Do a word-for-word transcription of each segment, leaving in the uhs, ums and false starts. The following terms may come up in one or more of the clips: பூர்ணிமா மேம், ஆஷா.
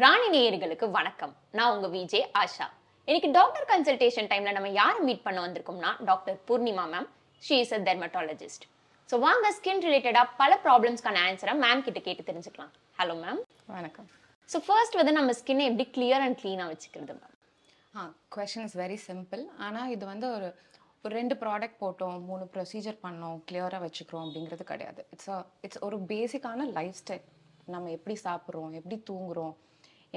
ராணி நேயர்களுக்கு வணக்கம். நான் உங்க விஜே ஆஷா. இன்னைக்கு டாக்டர் கன்சல்டேஷன் டைம்ல நம்ம யார் மீட் பண்ண வந்திருக்கோம்னா doctor பூர்ணிமா மேம். She is a dermatologist. So வாங்க ஸ்கின் ரிலேட்டடா பல ப்ராப்ளம்ஸ்க்கான ஆன்சரை மேம் கிட்ட கேட்டு தெரிஞ்சுக்கலாம். ஹலோ மேம், வணக்கம். ஸோ ஃபர்ஸ்ட் வந்து நம்ம ஸ்கின்னை எப்படி கிளியர் அண்ட் கிளீனாக வச்சுக்கிறது ma'am? Ah, question is very simple. ஆனால் இது வந்து ஒரு ஒரு ரெண்டு ப்ராடக்ட் போட்டோம், மூணு ப்ரொசீஜர் பண்ணோம், கிளியராக வச்சுக்கிறோம் அப்படிங்கிறது கிடையாது. இட்ஸ் இட்ஸ் ஒரு பேசிக்கான லைஃப் ஸ்டைல். நம்ம எப்படி சாப்பிட்றோம், எப்படி தூங்குகிறோம்,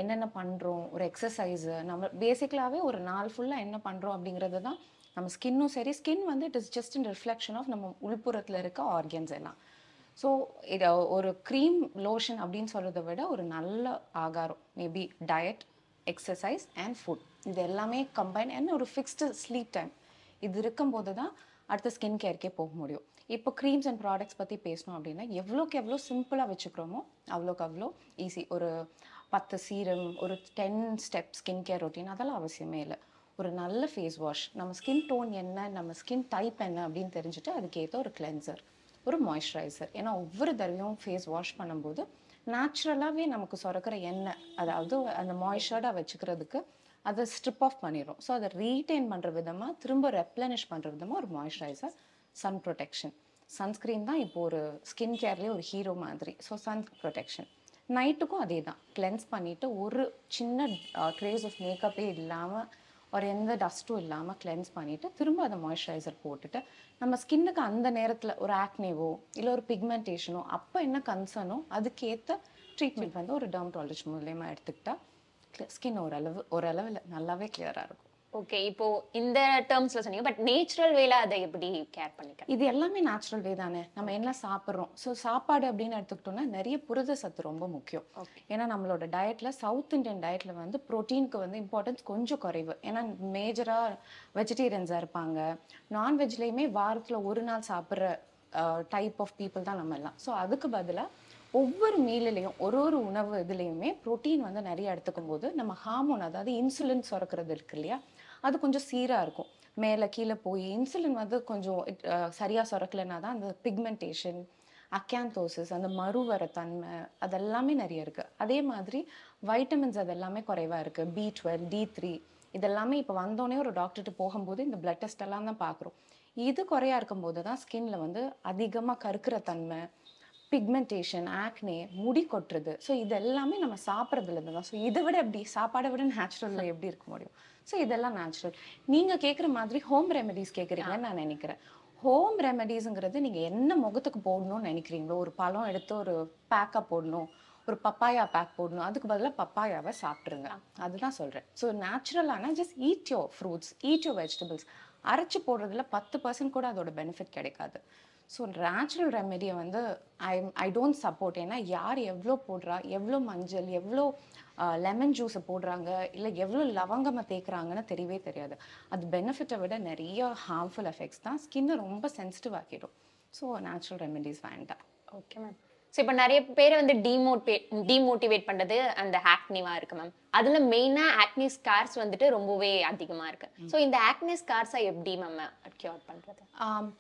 என்னென்ன பண்ணுறோம், ஒரு எக்ஸசைஸு, நம்ம பேசிக்கலாகவே ஒரு நாள் ஃபுல்லாக என்ன பண்ணுறோம் அப்படிங்கிறது தான் நம்ம ஸ்கின்னும் சரி. ஸ்கின் வந்து it is just in reflection of நம்ம உள்புறத்தில் இருக்க ஆர்கன்ஸ் எல்லாம். ஸோ இதை ஒரு க்ரீம் லோஷன் அப்படின்னு சொல்கிறத விட ஒரு நல்ல ஆகாரம், maybe diet, exercise and food, இது எல்லாமே கம்பைன் அண்ட் ஒரு ஃபிக்ஸ்டு ஸ்லீப் டைம், இது இருக்கும்போது தான் அடுத்த ஸ்கின் கேருக்கே போக முடியும். இப்போ க்ரீம்ஸ் அண்ட் ப்ராடக்ட்ஸ் பற்றி பேசணும் அப்படின்னா, எவ்வளோக்கு எவ்வளோ சிம்பிளாக வச்சுக்கிறோமோ அவ்வளோக்கு அவ்வளோ ஈஸி. ஒரு பத்து சீரம், ஒரு ten step skin care routine அதெல்லாம் அவசியமே இல்லை. ஒரு நல்ல ஃபேஸ் வாஷ், நம்ம ஸ்கின் டோன் என்ன, நம்ம ஸ்கின் டைப் என்ன அப்படின்னு தெரிஞ்சுட்டு அதுக்கேற்ற ஒரு கிளென்சர், ஒரு மாய்ஸ்சரைசர். ஏன்னா ஒவ்வொரு தடவையும் ஃபேஸ் வாஷ் பண்ணும்போது நேச்சுரலாகவே நமக்கு சுரக்கிற எண்ணெய், அதாவது அந்த மாய்ஸ்சர்டாக வச்சுக்கிறதுக்கு அதை ஸ்ட்ரிப் ஆஃப் பண்ணிடும். ஸோ அதை ரீடெயின் பண்ணுற விதமாக, திரும்ப ரெப்ளனிஷ் பண்ணுற விதமாக ஒரு மாய்ஸ்சரைசர், சன் ப்ரொடெக்ஷன். சன்ஸ்க்ரீன் தான் இப்போது ஒரு ஸ்கின் கேர்லேயே ஒரு ஹீரோ மாதிரி. So sun protection. நைட்டுக்கும் அதே தான், கிளென்ஸ் பண்ணிவிட்டு ஒரு சின்ன ட்ரேஸ் ஆஃப் மேக்கப்பே இல்லாமல், ஒரு எந்த டஸ்ட்டும் இல்லாமல் கிளென்ஸ் பண்ணிவிட்டு திரும்ப அதை மாய்ஸ்சரைசர் போட்டுட்டு, நம்ம ஸ்கின்னுக்கு அந்த நேரத்தில் ஒரு ஆக்னேவோ இல்லை ஒரு பிக்மெண்டேஷனோ அப்போ என்ன கன்சர்னோ அதுக்கேற்ற ட்ரீட்மெண்ட் வந்து ஒரு டெர்மட்டாலஜிஸ்ட் மூலமா எடுத்துக்கிட்டால் ஸ்கின் ஓரளவு ஓரளவில் நல்லாவே கிளியராக இருக்கும். ஓகே, இப்போ இந்த டேர்ம்ஸில் சொன்னீங்க, பட் நேச்சுரல் வேல அதை எப்படி கேர் பண்ணிக்க? இது எல்லாமே நேச்சுரல் வே தானே, நம்ம என்ன சாப்பிட்றோம். ஸோ சாப்பாடு அப்படின்னு எடுத்துக்கிட்டோம்னா நிறைய புரத சத்து ரொம்ப முக்கியம். ஏன்னா நம்மளோட டயட்டில், சவுத் இண்டியன் டயட்டில் வந்து ப்ரோட்டீனுக்கு வந்து இம்பார்ட்டன்ஸ் கொஞ்சம் குறைவு. ஏன்னா மேஜராக வெஜிடேரியன்ஸாக இருப்பாங்க. நான்வெஜ்லேயுமே வாரத்தில் ஒரு நாள் சாப்பிட்ற டைப் ஆஃப் பீப்புள் தான் நம்ம எல்லாம். ஸோ அதுக்கு பதிலாக ஒவ்வொரு மீல்லையும், ஒரு ஒரு உணவு இதுலேயுமே ப்ரோட்டீன் வந்து நிறைய எடுத்துக்கும் போது நம்ம ஹார்மோன், அதாவது இன்சுலின் சுரக்கிறது இருக்கு இல்லையா, அது கொஞ்சம் சீராக இருக்கும். மேலே கீழே போய் இன்சுலின் வந்து கொஞ்சம் சரியாக சுரக்கலைன்னா தான் அந்த பிக்மெண்டேஷன், அக்காந்தோசிஸ், அந்த மறு வர தன்மை, அதெல்லாமே நிறைய இருக்குது. அதே மாதிரி வைட்டமின்ஸ் அதெல்லாமே குறைவாக இருக்குது. பி டுவெல், டி த்ரீ, இதெல்லாமே இப்போ வந்தோடனே ஒரு டாக்டர்கிட்ட போகும்போது இந்த பிளட் டெஸ்ட் எல்லாம் தான் பார்க்குறோம். இது குறையாக இருக்கும்போது தான் ஸ்கின்ல வந்து அதிகமாக கருக்கிற தன்மை, பிக்மெண்டேஷன், ஆக்னே, முடி கொட்டுறது. ஸோ இது எல்லாமே நம்ம சாப்பிட்றதுல இருந்து தான். ஸோ இதை விட எப்படி, சாப்பாடை விட நேச்சுரலில் எப்படி இருக்க முடியும்? ஸோ இதெல்லாம் நேச்சுரல். நீங்கள் கேட்குற மாதிரி ஹோம் ரெமெடிஸ் கேட்குறீங்கன்னு நான் நினைக்கிறேன். ஹோம் ரெமெடிஸுங்கிறது நீங்கள் என்ன முகத்துக்கு போடணும்னு நினைக்கிறீங்களோ, ஒரு பழம் எடுத்து ஒரு பேக்காக போடணும், ஒரு பப்பாயா பேக் போடணும், அதுக்கு பதிலாக பப்பாயாவை சாப்பிட்ருங்க, அதுதான் சொல்கிறேன். ஸோ நேச்சுரலான just eat your fruits, eat your vegetables. அரைச்சி போடுறதுல பத்து பர்சன்ட் கூட அதோட பெனிஃபிட் கிடைக்காது. ஸோ நேச்சுரல் ரெமெடியை வந்து ஐ ஐ டோன்ட் சப்போர்ட். ஏன்னா யார் எவ்வளோ போடுறா, எவ்வளோ மஞ்சள், எவ்வளோ லெமன் ஜூஸை போடுறாங்க, இல்லை எவ்வளோ லவங்கமாக தேய்க்கிறாங்கன்னு தெரியவே தெரியாது. அது பெனிஃபிட்டை விட நிறைய ஹார்ம்ஃபுல் எஃபெக்ட்ஸ் தான். ஸ்கின்னை ரொம்ப சென்சிட்டிவ் ஆக்கிடும். ஸோ நேச்சுரல் ரெமெடிஸ் வேண்டாம். Okay ma'am. ஸோ இப்போ நிறைய பேரை வந்து டிமோட்டிவே டிமோட்டிவேட் பண்ணுறது அந்த ஆக்னிவாக இருக்குது மேம். அதில் மெயினாக ஆக்னி ஸ்கார்ஸ் வந்துட்டு ரொம்பவே அதிகமாக இருக்குது. ஸோ இந்த ஆக்னி ஸ்கார்ஸை எப்படி மேம் க்யூர் பண்ணுறது?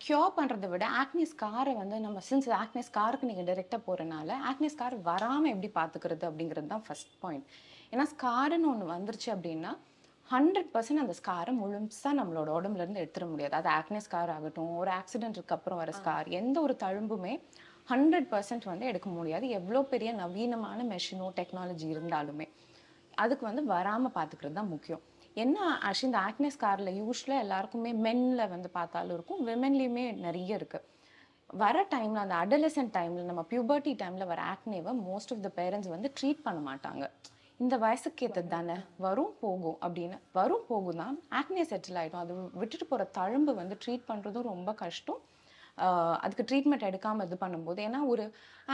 க்யூர் பண்ணுறதை விட ஆக்னி ஸ்காரை வந்து நம்ம, சின்ஸ் ஆக்னி ஸ்காருக்கு நீங்கள் டைரெக்டாக போகிறனால ஆக்னி ஸ்கார் வராமல் எப்படி பார்த்துக்கிறது அப்படிங்கிறது தான் ஃபர்ஸ்ட் பாயிண்ட். ஏன்னா ஸ்காருன்னு ஒன்று வந்துருச்சு அப்படின்னா ஹண்ட்ரட் பர்சன்ட் அந்த ஸ்காரை முழுசாக நம்மளோட உடம்புலேருந்து எடுத்துட முடியாது. அது ஆக்னி ஸ்கார் ஆகட்டும், ஒரு ஆக்சிடென்ட்டுக்கு அப்புறம் வர ஸ்கார், எந்த ஒரு தழும்புமே ஹண்ட்ரட் பர்சன்ட் வந்து எடுக்க முடியாது, எவ்வளோ பெரிய நவீனமான மெஷினோ டெக்னாலஜி இருந்தாலுமே. அதுக்கு வந்து வராமல் பார்த்துக்கிறது தான் முக்கியம். என்ன ஆக்சுவலி இந்த ஆக்னி ஸ்காரில் யூஸ்வலாக எல்லாருக்குமே மென்னில் வந்து பார்த்தாலும் இருக்கும், விமென்லேயுமே நிறைய இருக்குது. வர டைமில், அந்த அடலசன்ட் டைமில், நம்ம பியூபர்ட்டி டைமில் வர ஆக்னேவை மோஸ்ட் ஆஃப் த பேரண்ட்ஸ் வந்து ட்ரீட் பண்ண மாட்டாங்க. இந்த வயசுக்கு ஏற்றது தானே வரும் போகும் அப்படின்னு, வரும் போகும் தான் ஆக்னே செட்டில் ஆகிடும். அது விட்டுட்டு போகிற தழும்பு வந்து ட்ரீட் பண்ணுறதும் ரொம்ப கஷ்டம். அதுக்கு ட்ரீட்மெண்ட் எடுக்காமல் இது பண்ணும்போது, ஏன்னா ஒரு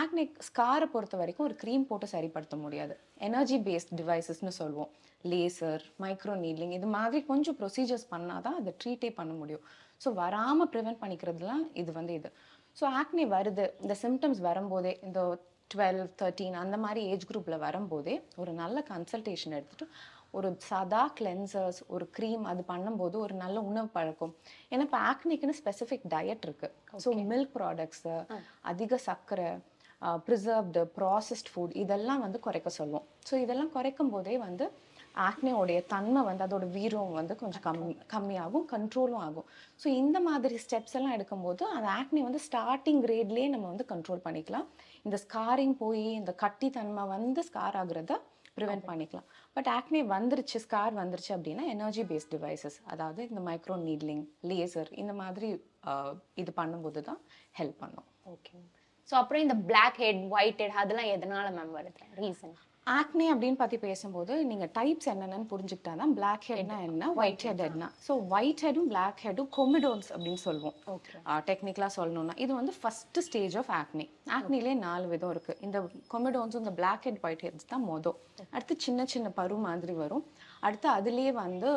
ஆக்னி ஸ்காரை பொறுத்த வரைக்கும் ஒரு க்ரீம் போட்டு சரிப்படுத்த முடியாது. எனர்ஜி பேஸ்ட் டிவைசஸ்ன்னு சொல்லுவோம், லேசர், மைக்ரோ நீட்லிங், இது மாதிரி கொஞ்சம் ப்ரொசீஜர்ஸ் பண்ணால் தான் அதை ட்ரீட்டே பண்ண முடியும். ஸோ வராமல் ப்ரிவென்ட் பண்ணிக்கிறதுலாம் இது வந்து இது. ஸோ ஆக்னி வருது, இந்த சிம்டம்ஸ் வரும்போதே, இந்த டுவெல், தேர்ட்டீன் அந்த மாதிரி ஏஜ் குரூப்பில் வரும்போதே ஒரு நல்ல கன்சல்டேஷன் எடுத்துகிட்டு ஒரு சாதா கிளென்சர்ஸ், ஒரு க்ரீம், அது பண்ணும்போது ஒரு நல்ல உணவு பழக்கம். ஏன்னா இப்போ ஆக்னிக்குன்னு ஸ்பெசிஃபிக் டயட் இருக்குது. ஸோ மில்க் ப்ராடக்ட்ஸு, அதிக சர்க்கரை, ப்ரிசர்வ்டு, ப்ராசஸ்ட் ஃபுட் இதெல்லாம் வந்து குறைக்க சொல்லுவோம். ஸோ இதெல்லாம் குறைக்கும் போதே வந்து ஆக்னேயோடைய தன்மை வந்து அதோட வீரம் வந்து கொஞ்சம் கம்மி கம்மியாகும் கண்ட்ரோலும் ஆகும். ஸோ இந்த மாதிரி ஸ்டெப்ஸ் எல்லாம் எடுக்கும்போது அந்த ஆக்னே வந்து ஸ்டார்டிங் கிரேட்லேயே நம்ம வந்து கண்ட்ரோல் பண்ணிக்கலாம். இந்த ஸ்காரிங் போய் இந்த கட்டி தன்மை வந்து ஸ்கார் ஆகுறத ப்ரிவென்ட் பண்ணிக்கலாம். பட் ஆக்னே வந்துருச்சு, ஸ்கார் வந்துருச்சு அப்படின்னா எனர்ஜி பேஸ்ட் டிவைசஸ், அதாவது இந்த மைக்ரோ நீட்லிங், லேசர் இந்த மாதிரி இது பண்ணும்போது தான் ஹெல்ப் பண்ணும். ஓகே. ஸோ அப்புறம் இந்த பிளாக் ஹெட், ஒயிட் ஹெட் அதெல்லாம் எதனால மேம் வருது ரீசன்? ஆக்னே அப்படின்னு பற்றி பேசும்போது நீங்கள் டைப்ஸ் என்னென்னு புரிஞ்சுக்கிட்டா தான் பிளாக் ஹெட்னா என்ன, ஒயிட் ஹெட் என்ன. ஸோ ஒயிட் ஹெடும் பிளாக் ஹெடும் கொமிடோன்ஸ் அப்படின்னு சொல்லுவோம் டெக்னிக்கலாக சொல்லணும்னா. இது வந்து ஃபஸ்ட்டு ஸ்டேஜ் ஆஃப் ஆக்னே. ஆக்னிலே நாலு விதம் இருக்குது. இந்த கொமிடோன்ஸும் இந்த பிளாக் ஹெட் ஒயிட் ஹெட்ஸ் தான் மொதல். அடுத்து சின்ன சின்ன பரு மாதிரி வரும். அடுத்து அதுலேயே வந்து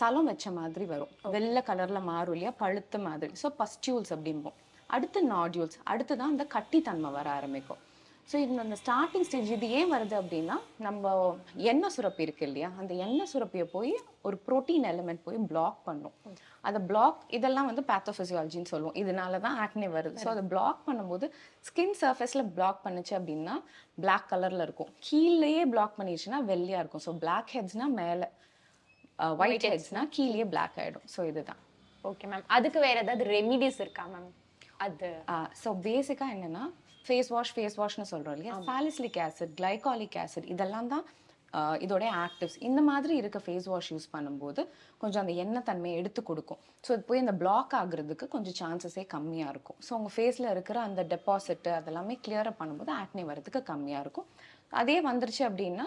சலம் வச்ச மாதிரி வரும், வெள்ளை கலரில் மாறும் இல்லையா, பழுத்த மாதிரி. ஸோ பஸ்டியூல்ஸ் அப்படிம்போம். அடுத்து நாட்யூல்ஸ், அடுத்து தான் இந்த கட்டி தன்மை வர ஆரம்பிக்கும். ஸோ இது அந்த ஸ்டார்டிங் ஸ்டேஜ் இது ஏன் வருது அப்படின்னா, நம்ம எண்ணெய் சுரப்பி இருக்கு இல்லையா, அந்த எண்ணெய் சுரப்பியை போய் ஒரு ப்ரோட்டீன் எலிமெண்ட் போய் பிளாக் பண்ணும். அதை பிளாக் இதெல்லாம் வந்து பேத்தோஃபிசியாலஜின்னு சொல்லுவோம். இதனால தான் ஆக்னே வருது. ஸோ அதை பிளாக் பண்ணும்போது ஸ்கின் சர்ஃபேஸில் பிளாக் பண்ணிச்சு அப்படின்னா பிளாக் கலரில் இருக்கும், கீழேயே பிளாக் பண்ணிடுச்சுன்னா வெள்ளையாக இருக்கும். ஸோ பிளாக் ஹெட்ஸ்னால் மேலே, ஒயிட் ஹெட்ஸ்னால் கீழேயே பிளாக் ஆகிடும். ஸோ இதுதான். Okay ma'am. அதுக்கு வேறு ஏதாவது ரெமிடிஸ் இருக்கா மேம்? அது ஸோ பேசிக்காக என்னென்னா ஃபேஸ் வாஷ், ஃபேஸ் வாஷ்னு சொல்கிறோம் இல்லையா, சாலிசிலிக் ஆசிட், கிளைகாலிக் ஆசிட் இதெல்லாம் தான் இதோட ஆக்டிவ்ஸ். இந்த மாதிரி இருக்க ஃபேஸ் வாஷ் யூஸ் பண்ணும்போது கொஞ்சம் அந்த எண்ணெய் தன்மையை எடுத்து கொடுக்கும். ஸோ இது போய் அந்த பிளாக் ஆகுறதுக்கு கொஞ்சம் சான்சஸே கம்மியாக இருக்கும். ஸோ உங்கள் ஃபேஸில் இருக்கிற அந்த டெபாசிட்டு அதெல்லாமே கிளியர் பண்ணும்போது ஆக்னே வரதுக்கு கம்மியாக இருக்கும். அதே வந்துருச்சு அப்படின்னா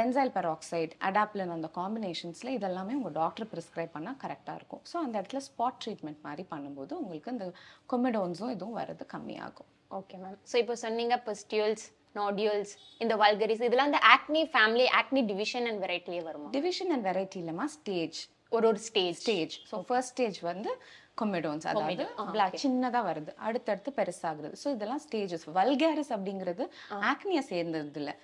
பென்சாயில் பெராக்சைடு, அடாப்லின் அந்த காம்பினேஷன்ஸில் இதெல்லாமே உங்கள் டாக்டர் ப்ரிஸ்கிரைப் பண்ணால் கரெக்டாக இருக்கும். ஸோ அந்த இடத்துல ஸ்பாட் ட்ரீட்மெண்ட் மாதிரி பண்ணும்போது உங்களுக்கு இந்த கொமிடோன்ஸும் இதுவும் வர்றது கம்மியாகும். Okay ma'am. ஸோ இப்போ சொன்னீங்க பிஸ்டியூல்ஸ், நாடியூல்ஸ், இந்த வல்கரிஸ் இதெல்லாம் அந்த acne family, acne division and வெரைட்டிலே வருமா? டிவிஷன் அண்ட் வெரைட்டி இல்லைம்மா, ஸ்டேஜ், ஒரு ஒரு stage stage so first stage வந்து கொமிடோன்ஸ், அதாவது பிளாக் சின்னதாக வருது, அடுத்தடுத்து பெருசாகிறது. ஸோ இதெல்லாம் ஸ்டேஜஸ். வல்கரிஸ் அப்படிங்கிறது ஆக்னியை சேர்ந்தது இல்லை,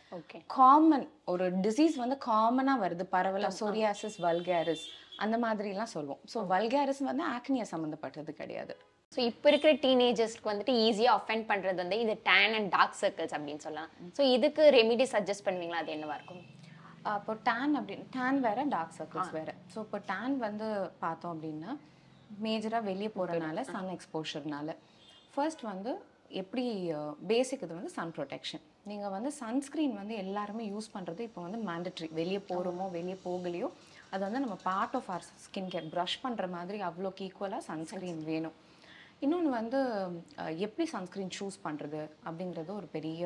காமன் ஒரு டிசீஸ் வந்து காமனாக வருது பரவலாக, சொரியாசிஸ், வல்கரிஸ் அந்த மாதிரிலாம் சொல்லுவோம். ஸோ வல்கரிஸ் வந்து ஆக்னியை சம்மந்தப்பட்டது கிடையாது. ஸோ இப்போ இருக்கிற டீனேஜர்ஸ்க்கு வந்துட்டு ஈஸியாக அஃபெண்ட் பண்ணுறது வந்து இது டேன் அண்ட் டார்க் சர்க்கிள்ஸ் அப்படின்னு சொல்லலாம். ஸோ இதுக்கு ரெமிடி சஜஸ்ட் பண்ணுவீங்களா? அது என்னவா இருக்கும்? இப்போ டேன் அப்படின்னு டேன் வேறு, டார்க் சர்க்கிள்ஸ் வேறு. ஸோ இப்போ டேன் வந்து பார்த்தோம் அப்படின்னா மேஜராக வெளியே போகிறதுனால, சன் எக்ஸ்போஷர்னால. ஃபர்ஸ்ட் வந்து எப்படி பேசிக் இது வந்து சன் ப்ரொடெக்ஷன். நீங்கள் வந்து சன்ஸ்க்ரீன் வந்து எல்லாருமே யூஸ் பண்ணுறது இப்போ வந்து மேண்டட்ரி. வெளியே போகிறோமோ வெளியே போகலையோ அது வந்து நம்ம part of our skin care. Brush பண்ணுற மாதிரி அவ்வளோக்கு ஈக்குவலாக சன்ஸ்க்ரீன் வேணும். இன்னொன்று வந்து எப்படி சன்ஸ்க்ரீன் சூஸ் பண்ணுறது அப்படிங்கிறது ஒரு பெரிய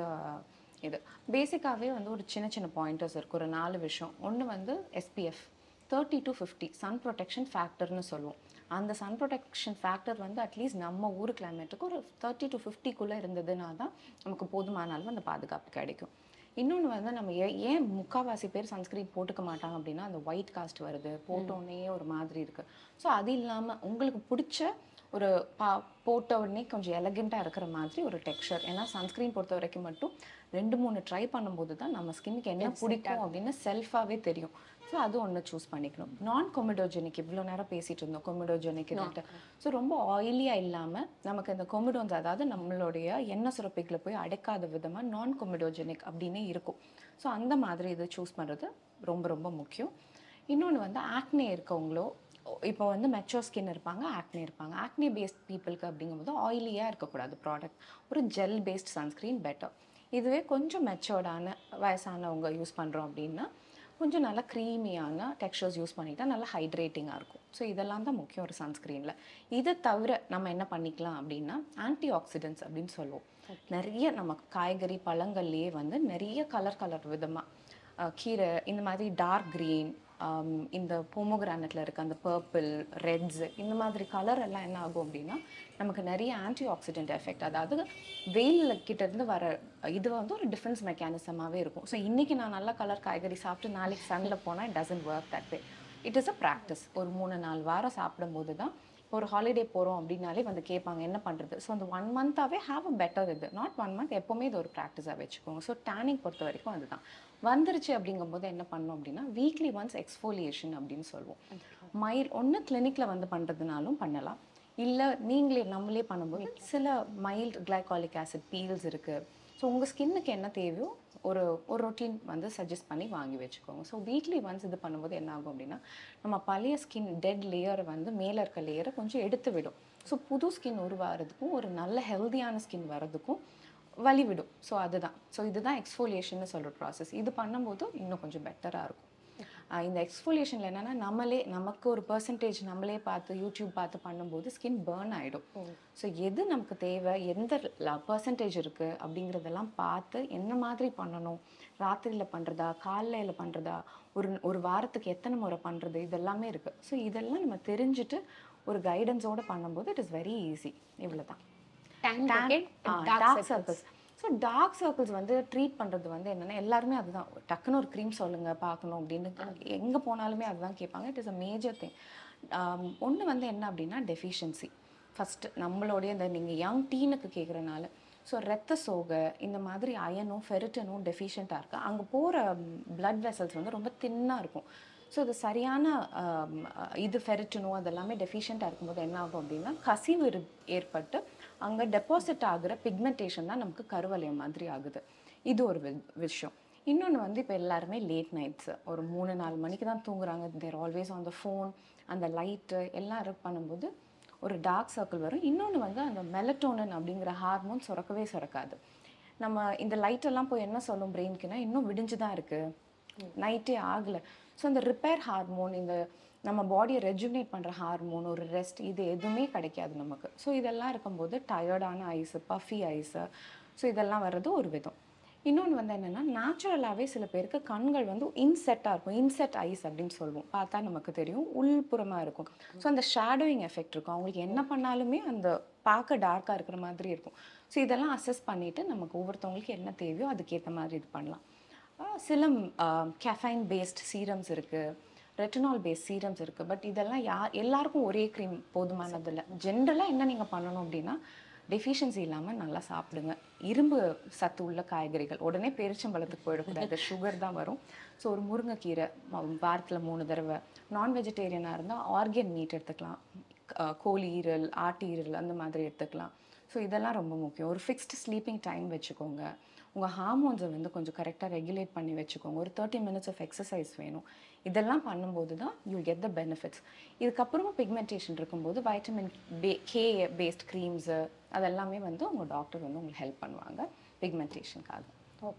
இது. பேசிக்காகவே வந்து ஒரு சின்ன சின்ன பாயிண்டர்ஸ் இருக்குது, ஒரு நாலு விஷயம். ஒன்று வந்து SPF thirty to fifty sun protection ஃபேக்டர்னு சொல்லுவோம். அந்த சன் ப்ரொடெக்ஷன் ஃபேக்டர் வந்து அட்லீஸ்ட் நம்ம ஊர் கிளைமேட்டுக்கு ஒரு தேர்ட்டி டு ஃபிஃப்டிக்குள்ளே இருந்ததுனா தான் நமக்கு போதுமான அளவு அந்த பாதுகாப்பு கிடைக்கும். இன்னொன்று வந்து நம்ம ஏன் முக்கால்வாசி பேர் சன்ஸ்க்ரீன் போட்டுக்க மாட்டாங்க அப்படின்னா அந்த ஒயிட் காஸ்ட் வருது, போட்டோன்னே ஒரு மாதிரி இருக்குது. ஸோ அது இல்லாமல் உங்களுக்கு பிடிச்ச ஒரு பா போட்ட உடனே கொஞ்சம் எலகெண்ட்டாக இருக்கிற மாதிரி ஒரு டெக்ஸ்சர். ஏன்னா சன்ஸ்க்ரீன் பொறுத்த வரைக்கும் மட்டும் ரெண்டு மூணு ட்ரை பண்ணும்போது தான் நம்ம ஸ்கின்னுக்கு என்ன பிடிக்கும் அப்படின்னு செல்ஃபாகவே தெரியும். ஸோ அது ஒன்று சூஸ் பண்ணிக்கணும். நான் கொமிடோஜெனிக் இவ்வளோ நேரம் பேசிகிட்டு இருந்தோம், கொமிடோஜெனிக் கிட்ட. ஸோ ரொம்ப ஆயிலியாக இல்லாமல் நமக்கு இந்த கொமிடோன்ஸ், அதாவது நம்மளுடைய எண்ணெய் சுரப்பிகளை போய் அடைக்காத விதமாக நான் கொமிடோஜெனிக் அப்படின்னே இருக்கும். ஸோ அந்த மாதிரி இதை சூஸ் பண்ணுறது ரொம்ப ரொம்ப முக்கியம். இன்னொன்று வந்து ஆக்னே இருக்கவங்களோ, இப்போ வந்து மெச்சோர் ஸ்கின் இருப்பாங்க, ஆக்னே இருப்பாங்க, ஆக்னே பேஸ்ட் பீப்புளுக்கு அப்படிங்கும்போது ஆயிலியாக இருக்கக்கூடாது ப்ராடக்ட். ஒரு ஜெல் பேஸ்ட் சன்ஸ்க்ரீன் பெட்டர். இதுவே கொஞ்சம் மெச்சோர்டான வயசானவங்க யூஸ் பண்ணுறோம் அப்படின்னா கொஞ்சம் நல்லா க்ரீமியான டெக்ஸ்சர்ஸ் யூஸ் பண்ணிட்டா நல்லா ஹைட்ரேட்டிங்காக இருக்கும். ஸோ இதெல்லாம் தான் முக்கியம் ஒரு சன்ஸ்க்ரீனில். இதை தவிர நம்ம என்ன பண்ணிக்கலாம் அப்படின்னா ஆன்டி ஆக்சிடென்ட்ஸ் அப்படின்னு சொல்லுவோம். நிறைய நம்ம காய்கறி பழங்கள்லேயே வந்து நிறைய கலர் கலர் விதமாக கீரை இந்த மாதிரி டார்க் க்ரீன், இந்த போமோகிரானட்டில் இருக்க அந்த பர்பிள், ரெட்ஸ் இந்த மாதிரி கலர் எல்லாம் என்ன ஆகும் அப்படின்னா நமக்கு நிறைய ஆன்டி ஆக்சிடென்ட் எஃபெக்ட், அதாவது வெயில் கிட்டேருந்து வர இது வந்து ஒரு டிஃபென்ஸ் மெக்கானிசமாகவே இருக்கும். ஸோ இன்றைக்கி நான் நல்லா கலர் காய்கறி சாப்பிட்டு நாளைக்கு சன்னில் போனால் it doesn't work that way. It is a practice. ஒரு மூணு நாலு வாரம் சாப்பிடும்போது தான். இப்போ ஒரு ஹாலிடே போகிறோம் அப்படின்னாலே வந்து கேட்பாங்க என்ன பண்ணுறது. ஸோ அந்த ஒன் மந்த்தாகவே ஹாவ் அ பெட்டர் இது, நாட் ஒன் மந்த், எப்போவுமே இது ஒரு ப்ராக்டிஸாக வச்சுக்கோங்க. ஸோ டேனிங் பொறுத்த வரைக்கும் அதுதான் வந்துருச்சு அப்படிங்கும்போது என்ன பண்ணோம் அப்படின்னா வீக்லி ஒன்ஸ் எக்ஸ்ஃபோலியேஷன் அப்படின்னு சொல்லுவோம். மைல் ஒன்று கிளினிக்கில் வந்து பண்ணுறதுனாலும் பண்ணலாம், இல்லை நீங்களே நம்மளே பண்ணும்போது சில மைல்டு கிளைகாலிக் ஆசிட் பீல்ஸ் இருக்குது. ஸோ உங்கள் ஸ்கின்னுக்கு என்ன தேவையோ ஒரு ஒரு ரொட்டீன் வந்து சஜஸ்ட் பண்ணி வாங்கி வச்சுக்கோங்க. ஸோ வீக்லி ஒன்ஸ் இது பண்ணும்போது என்ன ஆகும் அப்படின்னா நம்ம பழைய ஸ்கின் டெட் லேயரை வந்து மேலே இருக்க லேயரை கொஞ்சம் எடுத்து விடும். ஸோ புது ஸ்கின் உருவாகிறதுக்கும் ஒரு நல்ல ஹெல்தியான ஸ்கின் வர்றதுக்கும் வழிவிடும். ஸோ அதுதான் ஸோ இதுதான் எக்ஸ்ஃபோலியேஷன்னு சொல்கிற ப்ராசஸ். இது பண்ணும்போது இன்னும் கொஞ்சம் பெட்டராக இருக்கும். இந்த எக்ஸ்ஃபோலியேஷனில் என்னென்னா நம்மளே நமக்கு ஒரு பர்சன்டேஜ் நம்மளே பார்த்து யூடியூப் பார்த்து பண்ணும்போது ஸ்கின் பேர்ன் ஆகிடும். ஸோ எது நமக்கு தேவை, எந்த பர்சன்டேஜ் இருக்குது அப்படிங்கிறதெல்லாம் பார்த்து என்ன மாதிரி பண்ணணும், ராத்திரியில் பண்ணுறதா காலையில் பண்ணுறதா, ஒரு ஒரு வாரத்துக்கு எத்தனை முறை பண்ணுறது, இதெல்லாமே இருக்குது. ஸோ இதெல்லாம் நம்ம தெரிஞ்சுட்டு ஒரு கைடன்ஸோடு பண்ணும்போது இட் இஸ் வெரி ஈஸி. இவ்வளோ தான். Dark circles so dark circles வந்து ட்ரீட் பண்ணுறது வந்து என்னென்னா எல்லாருமே அதுதான் டக்குன்னு ஒரு க்ரீம் சொல்லுங்கள் பார்க்கணும் அப்படின்னு எங்கே போனாலுமே அதுதான் கேட்பாங்க. It is a major thing. ஒன்று வந்து என்ன அப்படின்னா டெஃபிஷியன்சி ஃபஸ்ட்டு நம்மளுடைய இந்த நீங்கள் யங் டீனுக்கு கேட்குறனால ஸோ ரத்த சோகை இந்த மாதிரி அயனும் ஃபெரிட்டனும் டெஃபிஷியண்ட்டாக இருக்குது. அங்கே போகிற பிளட் வெசல்ஸ் வந்து ரொம்ப தின்னாக இருக்கும். ஸோ இது சரியான இது ஃபெரிட்டனும் அதெல்லாமே டெஃபிஷியண்ட்டாக இருக்கும்போது என்ன ஆகும் அப்படின்னா கசிவு ஏற்பட்டு அங்கே டெபாசிட் ஆகிற பிக்மெண்டேஷன் தான் நமக்கு கருவளையம் மாதிரி ஆகுது. இது ஒரு விஷயம். இன்னொன்று வந்து இப்போ எல்லாருமே லேட் நைட்ஸு ஒரு மூணு நாலு மணிக்கு தான் தூங்குறாங்க. They're always on the phone, அந்த லைட்டு எல்லாம் இருக் பண்ணும்போது ஒரு டார்க் சர்க்கிள் வரும். இன்னொன்று வந்து அந்த மெலட்டோனன் அப்படிங்கிற ஹார்மோன் சுரக்கவே சுரக்காது. நம்ம இந்த லைட்டெல்லாம் போய் என்ன சொல்லும் பிரெயின்க்குன்னா இன்னும் விடிஞ்சு தான் இருக்குது, நைட்டே ஆகலை. ஸோ இந்த ரிப்பேர் ஹார்மோன், இந்த நம்ம பாடியை ரெஜுனேட் பண்ணுற ஹார்மோன், ஒரு ரெஸ்ட், இது எதுவுமே கிடைக்காது நமக்கு. ஸோ இதெல்லாம் இருக்கும்போது டயர்டான ஐஸு, பஃபி ஐஸு, ஸோ இதெல்லாம் வர்றது ஒரு விதம். இன்னொன்று வந்து என்னென்னா நேச்சுரலாகவே சில பேருக்கு கண்கள் வந்து இன்செட்டாக இருக்கும். இன்செட் ஐஸ் அப்படின்னு சொல்லுவோம். பார்த்தா நமக்கு தெரியும் உள்புறமாக இருக்கும். ஸோ அந்த ஷேடோயிங் எஃபெக்ட் இருக்கும். அவங்களுக்கு என்ன பண்ணாலுமே அந்த பார்க்க டார்க்காக இருக்கிற மாதிரி இருக்கும். ஸோ இதெல்லாம் அசஸ் பண்ணிவிட்டு நமக்கு ஒவ்வொருத்தவங்களுக்கு என்ன தேவையோ அதுக்கேற்ற மாதிரி இது பண்ணலாம். சில கெஃபைன் பேஸ்ட் சீரம்ஸ் இருக்குது, ரெட்டினால் பேஸ்ட் சீரம்ஸ் இருக்குது. பட் இதெல்லாம் யார் எல்லாருக்கும் ஒரே க்ரீம் போதுமானதில்லை. ஜென்ரலாக என்ன நீங்கள் பண்ணணும் அப்படின்னா டெஃபிஷியன்சி இல்லாமல் நல்லா சாப்பிடுங்க. இரும்பு சத்து உள்ள காய்கறிகள், உடனே பேரிச்சம்பழத்துக்கு போயிடக்கூடாது, சுகர் தான் வரும். ஸோ ஒரு முருங்கைக்கீரை வாரத்தில் மூணு தடவை, நான் வெஜிடேரியனாக இருந்தால் ஆர்கன் மீட் எடுத்துக்கலாம், கோழி ஈரல், ஆட்டு ஈரல் அந்த மாதிரி எடுத்துக்கலாம். ஸோ இதெல்லாம் ரொம்ப முக்கியம். ஒரு ஃபிக்ஸ்டு ஸ்லீப்பிங் டைம் வச்சுக்கோங்க. உங்கள் ஹார்மோன்ஸை வந்து கொஞ்சம் கரெக்டாக ரெகுலேட் பண்ணி வச்சுக்கோங்க. ஒரு தேர்ட்டி மினிட்ஸ் ஆஃப் எக்ஸசைஸ் வேணும். இதெல்லாம் பண்ணும்போது தான் யூ கெட் த பெனிஃபிட்ஸ். இதுக்கப்புறமா பிக்மெண்டேஷன் இருக்கும்போது vitamin B K based creams அதெல்லாமே வந்து உங்கள் டாக்டர் வந்து உங்களுக்கு ஹெல்ப் பண்ணுவாங்க பிக்மெண்டேஷனுக்காக.